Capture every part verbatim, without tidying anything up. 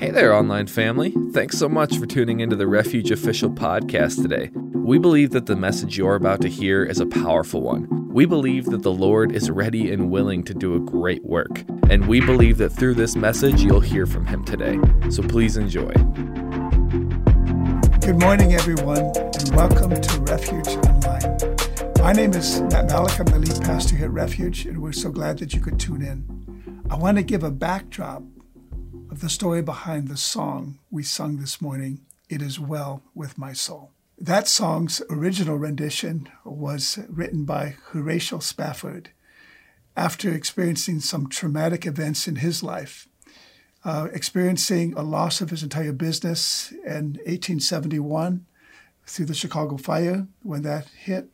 Hey there, online family. Thanks so much for tuning into the Refuge Official podcast today. We believe that the message you're about to hear is a powerful one. We believe that the Lord is ready and willing to do a great work. And we believe that through this message, you'll hear from him today. So please enjoy. Good morning, everyone, and welcome to Refuge Online. My name is Matt Malik. I'm the lead pastor here at Refuge, and we're so glad that you could tune in. I want to give a backdrop of the story behind the song we sung this morning, It Is Well With My Soul. That song's original rendition was written by Horatio Spafford after experiencing some traumatic events in his life, uh, experiencing a loss of his entire business in eighteen seventy-one through the Chicago fire when that hit,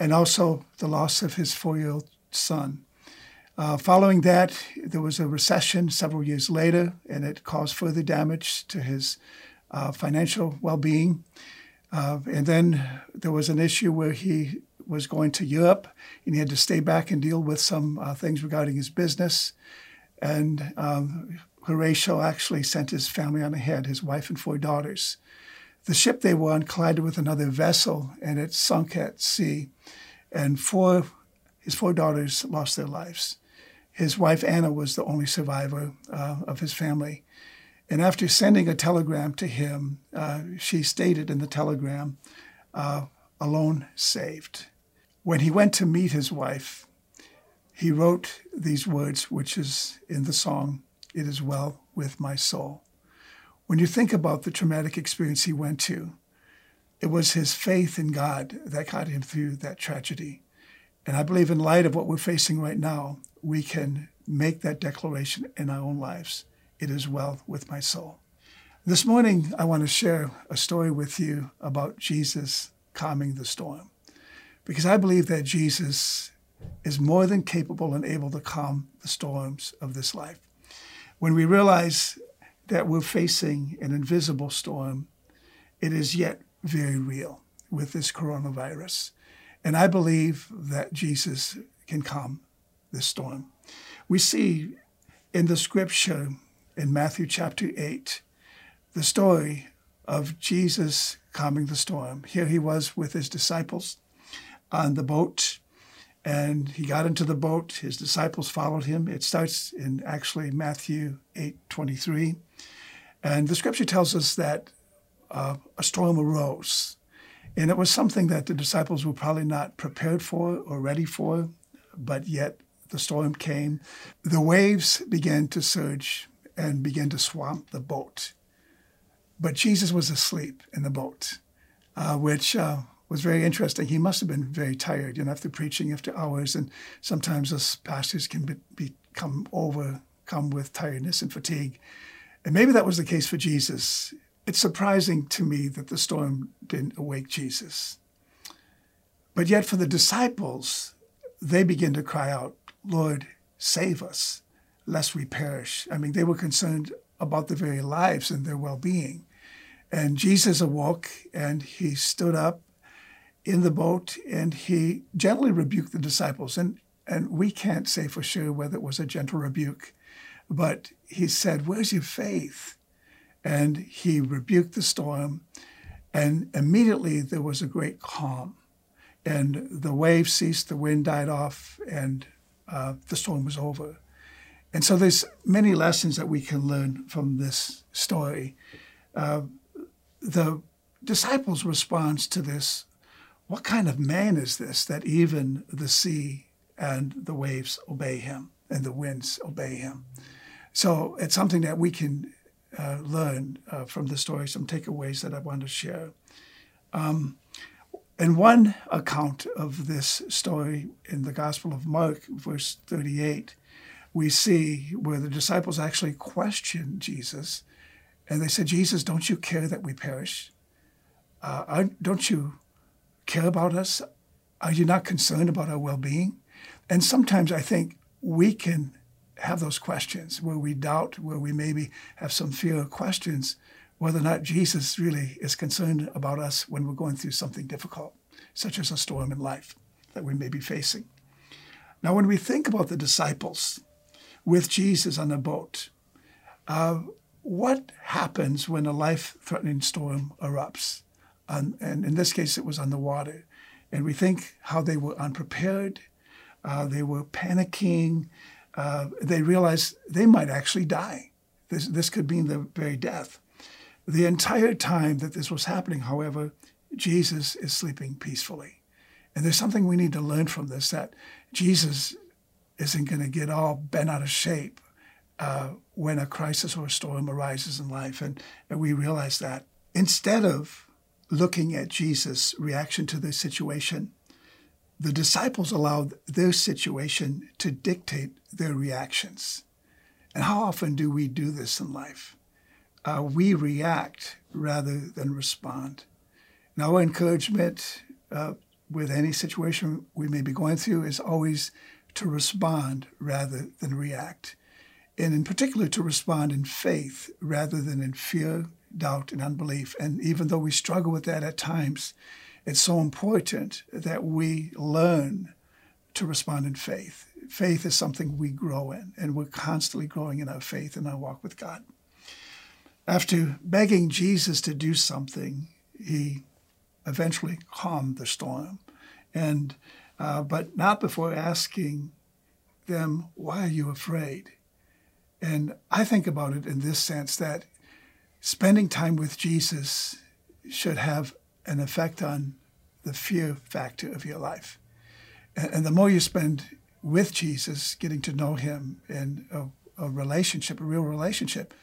and also the loss of his four-year-old son. Uh, following that, there was a recession several years later, and it caused further damage to his uh, financial well-being. Uh, and then there was an issue where he was going to Europe, and he had to stay back and deal with some uh, things regarding his business. And um, Horatio actually sent his family on ahead, his wife and four daughters. The ship they were on collided with another vessel, and it sunk at sea. And four, his four daughters lost their lives. His wife, Anna, was the only survivor uh, of his family. And after sending a telegram to him, uh, she stated in the telegram, uh, alone saved. When he went to meet his wife, he wrote these words, which is in the song, It Is Well With My Soul. When you think about the traumatic experience he went to, it was his faith in God that got him through that tragedy. And I believe in light of what we're facing right now, we can make that declaration in our own lives. It is well with my soul. This morning, I want to share a story with you about Jesus calming the storm, because I believe that Jesus is more than capable and able to calm the storms of this life. When we realize that we're facing an invisible storm, it is yet very real with this coronavirus. And I believe that Jesus can calm this storm. We see in the scripture in Matthew chapter eight, the story of Jesus calming the storm. Here he was with his disciples on the boat, and he got into the boat. His disciples followed him. It starts in actually Matthew eight twenty-three. And the scripture tells us that uh, a storm arose. And it was something that the disciples were probably not prepared for or ready for, but yet the storm came. The waves began to surge and began to swamp the boat. But Jesus was asleep in the boat, uh, which uh, was very interesting. He must have been very tired, you know, after preaching, after hours. And sometimes us pastors can be, become overcome with tiredness and fatigue. And maybe that was the case for Jesus. It's surprising to me that the storm didn't awake Jesus. But yet for the disciples, they begin to cry out, Lord, save us, lest we perish. I mean, they were concerned about their very lives and their well-being. And Jesus awoke, and he stood up in the boat, and he gently rebuked the disciples. And, and we can't say for sure whether it was a gentle rebuke, but he said, where's your faith? And he rebuked the storm, and immediately there was a great calm. And the waves ceased, the wind died off, and uh, the storm was over. And so there's many lessons that we can learn from this story. Uh, the disciples' response to this, what kind of man is this that even the sea and the waves obey him and the winds obey him? So it's something that we can Uh, learn uh, from the story, some takeaways that I want to share. Um, in one account of this story in the Gospel of Mark, verse thirty-eight, we see where the disciples actually questioned Jesus, and they said, Jesus, don't you care that we perish? Uh, don't you care about us? Are you not concerned about our well-being? And sometimes I think we can have those questions where we doubt, where we maybe have some fear or questions, whether or not Jesus really is concerned about us when we're going through something difficult, such as a storm in life that we may be facing. Now, when we think about the disciples with Jesus on the boat, uh, what happens when a life-threatening storm erupts? Um, and in this case, it was on the water. And we think how they were unprepared. Uh, they were panicking. Uh, they realized they might actually die. This, this could mean their very death. The entire time that this was happening, however, Jesus is sleeping peacefully. And there's something we need to learn from this, that Jesus isn't going to get all bent out of shape uh, when a crisis or a storm arises in life. And, and we realize that. Instead of looking at Jesus' reaction to the situation, the disciples allowed their situation to dictate their reactions. And how often do we do this in life? Uh, we react rather than respond. And our encouragement uh, with any situation we may be going through is always to respond rather than react. And in particular, to respond in faith rather than in fear, doubt, and unbelief. And even though we struggle with that at times, it's so important that we learn to respond in faith. Faith is something we grow in, and we're constantly growing in our faith and our walk with God. After begging Jesus to do something, he eventually calmed the storm, and uh, but not before asking them, why are you afraid? And I think about it in this sense, that spending time with Jesus should have an effect on the fear factor of your life. And the more you spend with Jesus, getting to know him in a, a relationship, a real relationship,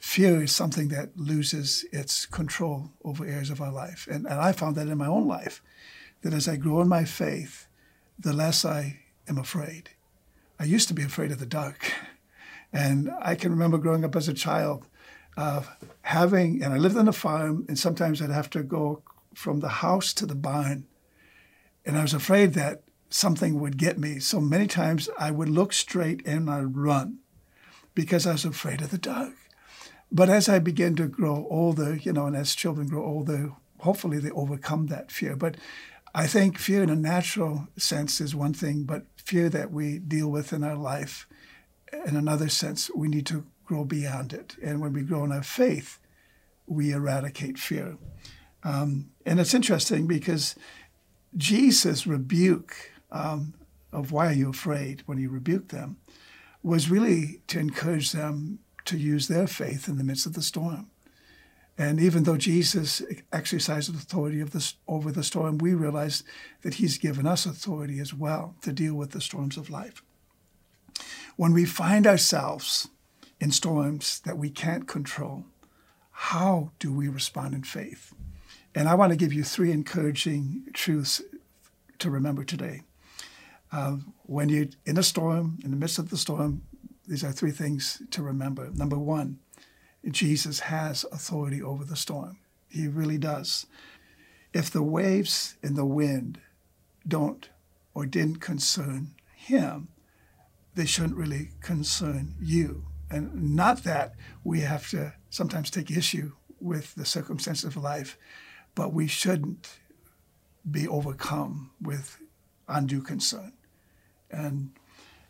fear is something that loses its control over areas of our life. And, and I found that in my own life, that as I grow in my faith, the less I am afraid. I used to be afraid of the dark. And I can remember growing up as a child, uh, having, and I lived on a farm, and sometimes I'd have to go from the house to the barn. And I was afraid that something would get me. So many times I would look straight and I'd run because I was afraid of the dark. But as I began to grow older, you know, and as children grow older, hopefully they overcome that fear. But I think fear in a natural sense is one thing, but fear that we deal with in our life, in another sense, we need to grow beyond it. And when we grow in our faith, we eradicate fear. Um, and it's interesting because Jesus' rebuke um, of why are you afraid, when he rebuked them, was really to encourage them to use their faith in the midst of the storm. And even though Jesus exercised authority of this, over the storm, we realize that he's given us authority as well to deal with the storms of life. When we find ourselves in storms that we can't control, how do we respond in faith? And I want to give you three encouraging truths to remember today. Uh, when you're in a storm, in the midst of the storm, these are three things to remember. Number one, Jesus has authority over the storm. He really does. If the waves and the wind don't or didn't concern him, they shouldn't really concern you. And not that we have to sometimes take issue with the circumstances of life, but we shouldn't be overcome with undue concern. And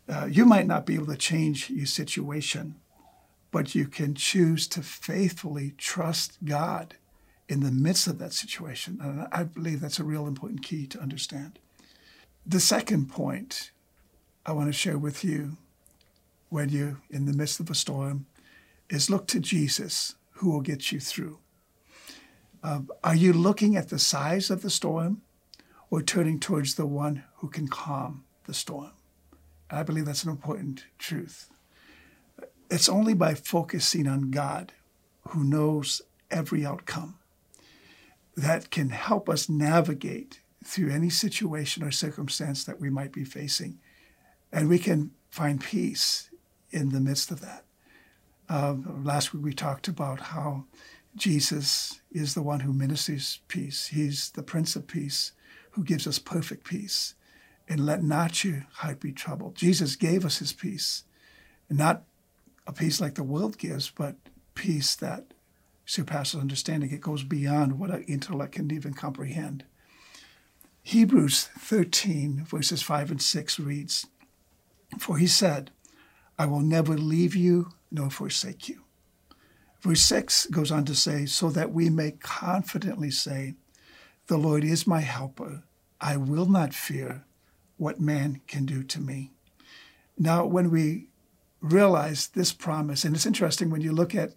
Uh, you might not be able to change your situation, but you can choose to faithfully trust God in the midst of that situation. And I believe that's a real important key to understand. The second point I want to share with you when you're in the midst of a storm is look to Jesus, who will get you through. Uh, are you looking at the size of the storm or turning towards the one who can calm the storm? I believe that's an important truth. It's only by focusing on God, who knows every outcome, that can help us navigate through any situation or circumstance that we might be facing. And we can find peace in the midst of that. Um, last week we talked about how Jesus is the one who ministers peace. He's the Prince of Peace, who gives us perfect peace. And let not your heart be troubled. Jesus gave us his peace, and not a peace like the world gives, but peace that surpasses understanding. It goes beyond what our intellect can even comprehend. Hebrews thirteen, verses five and six reads, "For he said, I will never leave you nor forsake you." Verse six goes on to say, so that we may confidently say, the Lord is my helper. I will not fear what man can do to me. Now, when we realize this promise, and it's interesting when you look at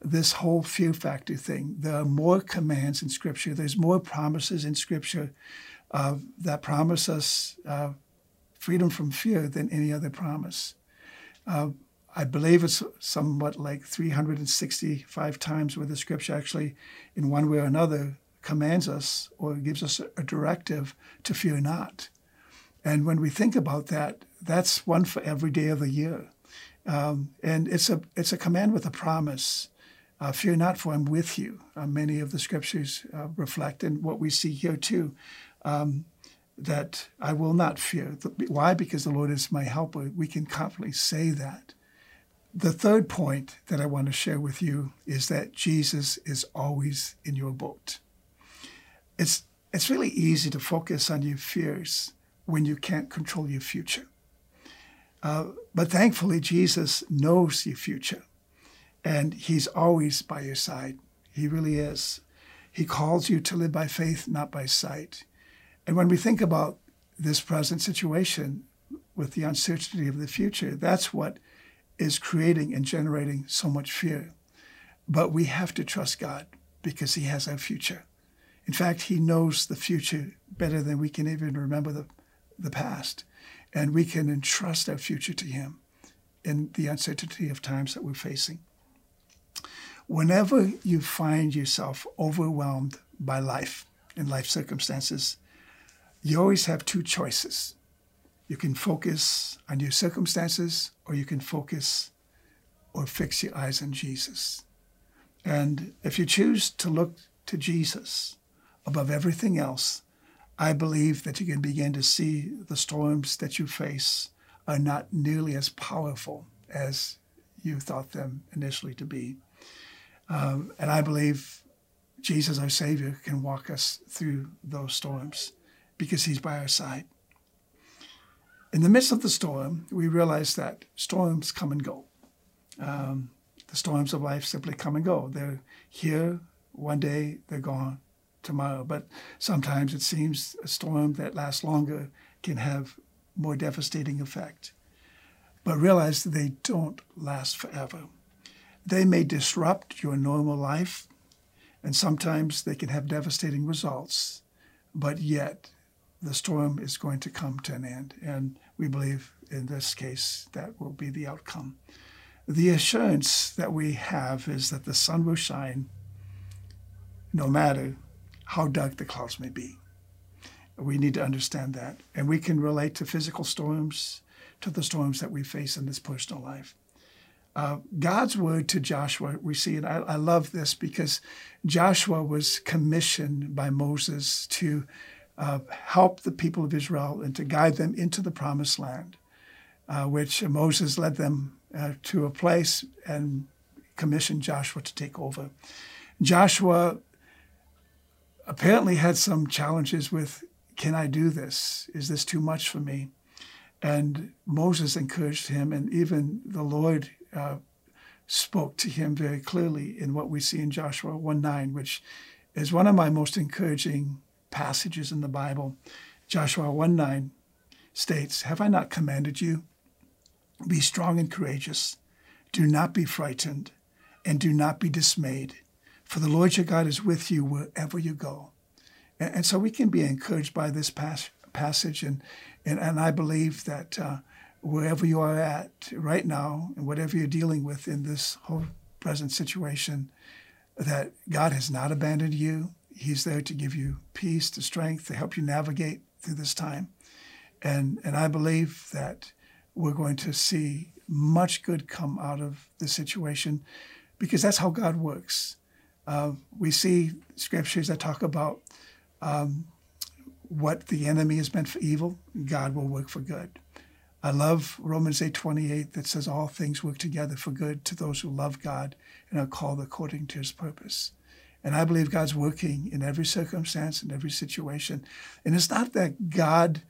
this whole fear factor thing, there are more commands in Scripture. There's more promises in Scripture uh, that promise us uh, freedom from fear than any other promise. Uh, I believe it's somewhat like three hundred sixty-five times where the Scripture actually, in one way or another, commands us or gives us a directive to fear not. And when we think about that, that's one for every day of the year. Um, and it's a, it's a command with a promise. Uh, fear not, for I'm with you. Uh, many of the Scriptures uh, reflect, and what we see here too, um, that I will not fear. Why? Because the Lord is my helper. We can confidently say that. The third point that I want to share with you is that Jesus is always in your boat. It's, it's really easy to focus on your fears when you can't control your future. Uh, but thankfully, Jesus knows your future, and he's always by your side. He really is. He calls you to live by faith, not by sight. And when we think about this present situation with the uncertainty of the future, that's what is creating and generating so much fear. But we have to trust God because he has our future. In fact, he knows the future better than we can even remember the, the past. And we can entrust our future to him in the uncertainty of times that we're facing. Whenever you find yourself overwhelmed by life and life circumstances, you always have two choices. You can focus on your circumstances, or you can focus or fix your eyes on Jesus. And if you choose to look to Jesus above everything else, I believe that you can begin to see the storms that you face are not nearly as powerful as you thought them initially to be. Um, and I believe Jesus, our Savior, can walk us through those storms because he's by our side. In the midst of the storm, we realize that storms come and go. Um, the storms of life simply come and go. They're here one day, they're gone tomorrow. But sometimes it seems a storm that lasts longer can have more devastating effect. But realize that they don't last forever. They may disrupt your normal life, and sometimes they can have devastating results, but yet the storm is going to come to an end. And we believe in this case that will be the outcome. The assurance that we have is that the sun will shine no matter how dark the clouds may be. We need to understand that. And we can relate to physical storms, to the storms that we face in this personal life. Uh, God's word to Joshua, we see, and I, I love this because Joshua was commissioned by Moses to uh, help the people of Israel and to guide them into the promised land, uh, which Moses led them uh, to a place and commissioned Joshua to take over. Joshua apparently had some challenges with, can I do this? Is this too much for me? And Moses encouraged him, and even the Lord uh, spoke to him very clearly in what we see in Joshua one nine, which is one of my most encouraging passages in the Bible. Joshua one nine states, have I not commanded you? Be strong and courageous. Do not be frightened, and do not be dismayed. For the Lord your God is with you wherever you go. And, and so we can be encouraged by this pas- passage. And, and, and I believe that uh, wherever you are at right now, and whatever you're dealing with in this whole present situation, that God has not abandoned you. He's there to give you peace, to strength, to help you navigate through this time. And, and I believe that we're going to see much good come out of the situation, because that's how God works. Uh, we see scriptures that talk about um, what the enemy has meant for evil, God will work for good. I love Romans eight twenty-eight that says all things work together for good to those who love God and are called according to his purpose. And I believe God's working in every circumstance and every situation. And it's not that God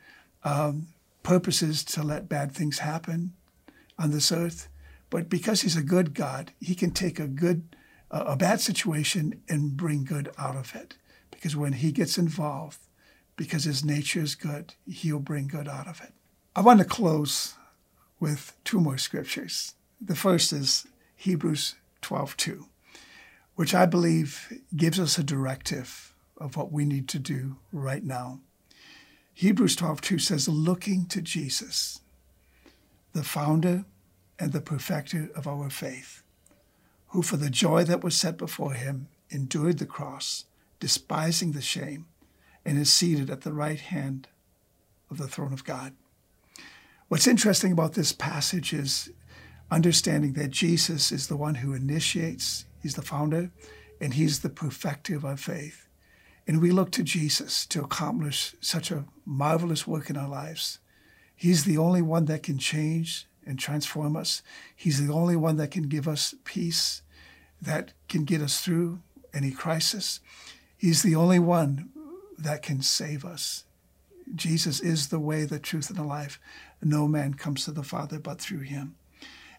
um, purposes to let bad things happen on this earth, but because he's a good God, he can take a good a bad situation and bring good out of it. Because when he gets involved, because his nature is good, he'll bring good out of it. I want to close with two more scriptures. The first is Hebrews twelve two, which I believe gives us a directive of what we need to do right now. Hebrews twelve two says, looking to Jesus, the founder and the perfecter of our faith, who for the joy that was set before him endured the cross, despising the shame, and is seated at the right hand of the throne of God. What's interesting about this passage is understanding that Jesus is the one who initiates, he's the founder, and he's the perfecter of our faith. And we look to Jesus to accomplish such a marvelous work in our lives. He's the only one that can change and transform us. He's the only one that can give us peace, that can get us through any crisis. He's the only one that can save us. Jesus is the way, the truth, and the life. No man comes to the Father but through him.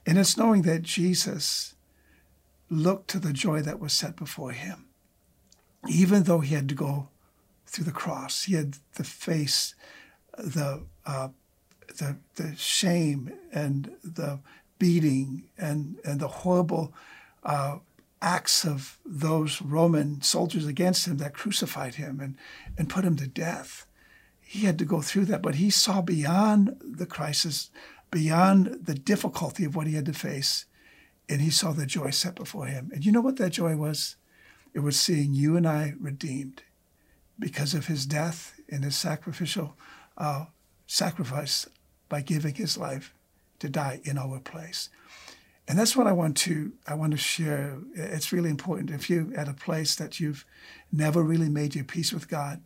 And it's knowing that Jesus looked to the joy that was set before him. Even though he had to go through the cross, he had to face the, uh, the, the shame and the beating and, and the horrible uh, acts of those Roman soldiers against him that crucified him and, and put him to death. He had to go through that, but he saw beyond the crisis, beyond the difficulty of what he had to face, and he saw the joy set before him. And you know what that joy was? It was seeing you and I redeemed because of his death and his sacrificial uh, sacrifice by giving his life to die in our place. And that's what I want to I want to share. It's really important. If you're at a place that you've never really made your peace with God,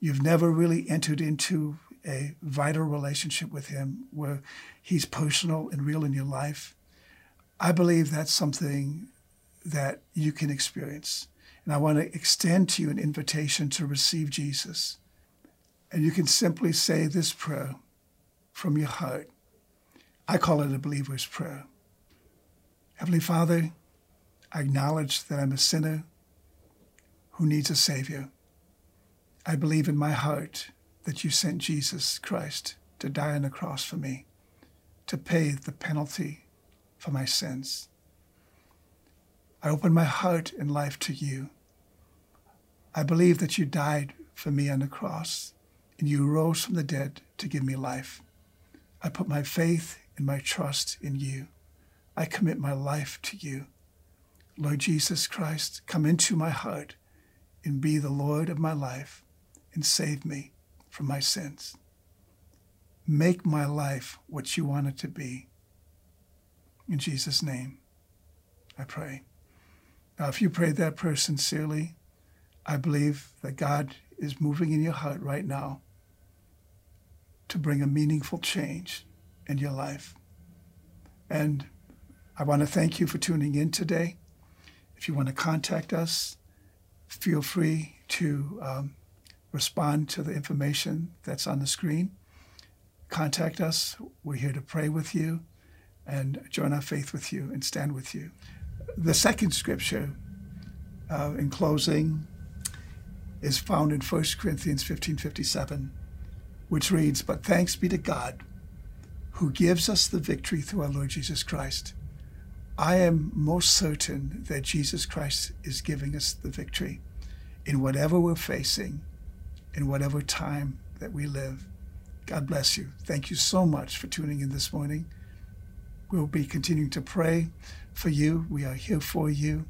you've never really entered into a vital relationship with him where he's personal and real in your life, I believe that's something that you can experience. And I want to extend to you an invitation to receive Jesus. And you can simply say this prayer from your heart. I call it a believer's prayer. Heavenly Father, I acknowledge that I'm a sinner who needs a Savior. I believe in my heart that you sent Jesus Christ to die on the cross for me, to pay the penalty for my sins. I open my heart and life to you. I believe that you died for me on the cross, and you rose from the dead to give me life. I put my faith and my trust in you. I commit my life to you. Lord Jesus Christ, come into my heart and be the Lord of my life and save me from my sins. Make my life what you want it to be. In Jesus' name, I pray. Now, if you prayed that prayer sincerely, I believe that God is moving in your heart right now to bring a meaningful change in your life. And I want to thank you for tuning in today. If you want to contact us, feel free to um, respond to the information that's on the screen. Contact us. We're here to pray with you and join our faith with you and stand with you. The second scripture, uh, in closing, is found in First Corinthians fifteen fifty-seven, which reads, "But thanks be to God, who gives us the victory through our Lord Jesus Christ." I am most certain that Jesus Christ is giving us the victory in whatever we're facing, in whatever time that we live. God bless you. Thank you so much for tuning in this morning. We'll be continuing to pray for you. We are here for you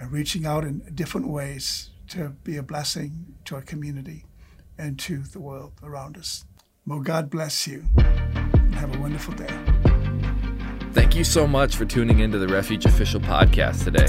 and reaching out in different ways to be a blessing to our community and to the world around us. May God bless you and have a wonderful day. Thank you so much for tuning into the Refuge Official podcast today.